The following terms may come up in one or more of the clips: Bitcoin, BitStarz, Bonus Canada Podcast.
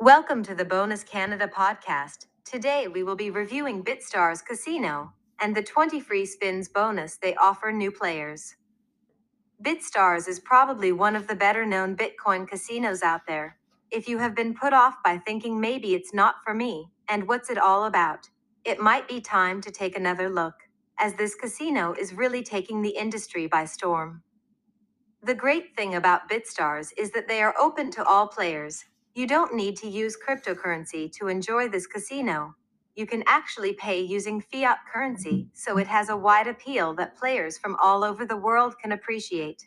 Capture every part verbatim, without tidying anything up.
Welcome to the Bonus Canada Podcast. Today we will be reviewing BitStarz Casino and the twenty free spins bonus they offer new players. BitStarz is probably one of the better known Bitcoin casinos out there. If you have been put off by thinking maybe it's not for me, and what's it all about, it might be time to take another look, as this casino is really taking the industry by storm. The great thing about BitStarz is that they are open to all players. You don't need to use cryptocurrency to enjoy this casino. You can actually pay using fiat currency, so it has a wide appeal that players from all over the world can appreciate.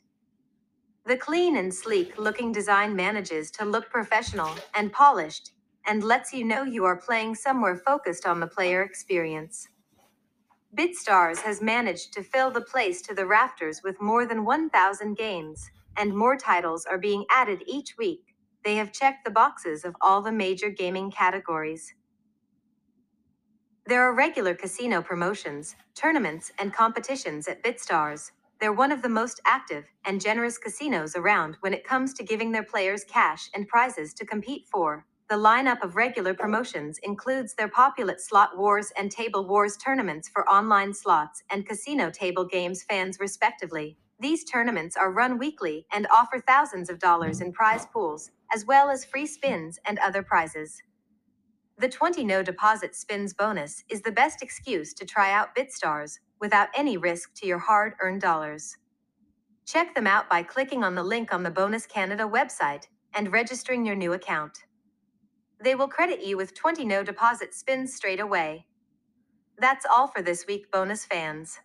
The clean and sleek looking design manages to look professional and polished, and lets you know you are playing somewhere focused on the player experience. BitStarz has managed to fill the place to the rafters with more than one thousand games, and more titles are being added each week. They have checked the boxes of all the major gaming categories. There are regular casino promotions, tournaments, and competitions at BitStarz. They're one of the most active and generous casinos around when it comes to giving their players cash and prizes to compete for. The lineup of regular promotions includes their popular Slot Wars and Table Wars tournaments for online slots and casino table games fans respectively. These tournaments are run weekly and offer thousands of dollars in prize pools, as well as free spins and other prizes. The twenty no deposit spins bonus is the best excuse to try out BitStarz without any risk to your hard-earned dollars. Check them out by clicking on the link on the Bonus Canada website and registering your new account. They will credit you with twenty no deposit spins straight away. That's all for this week, bonus fans.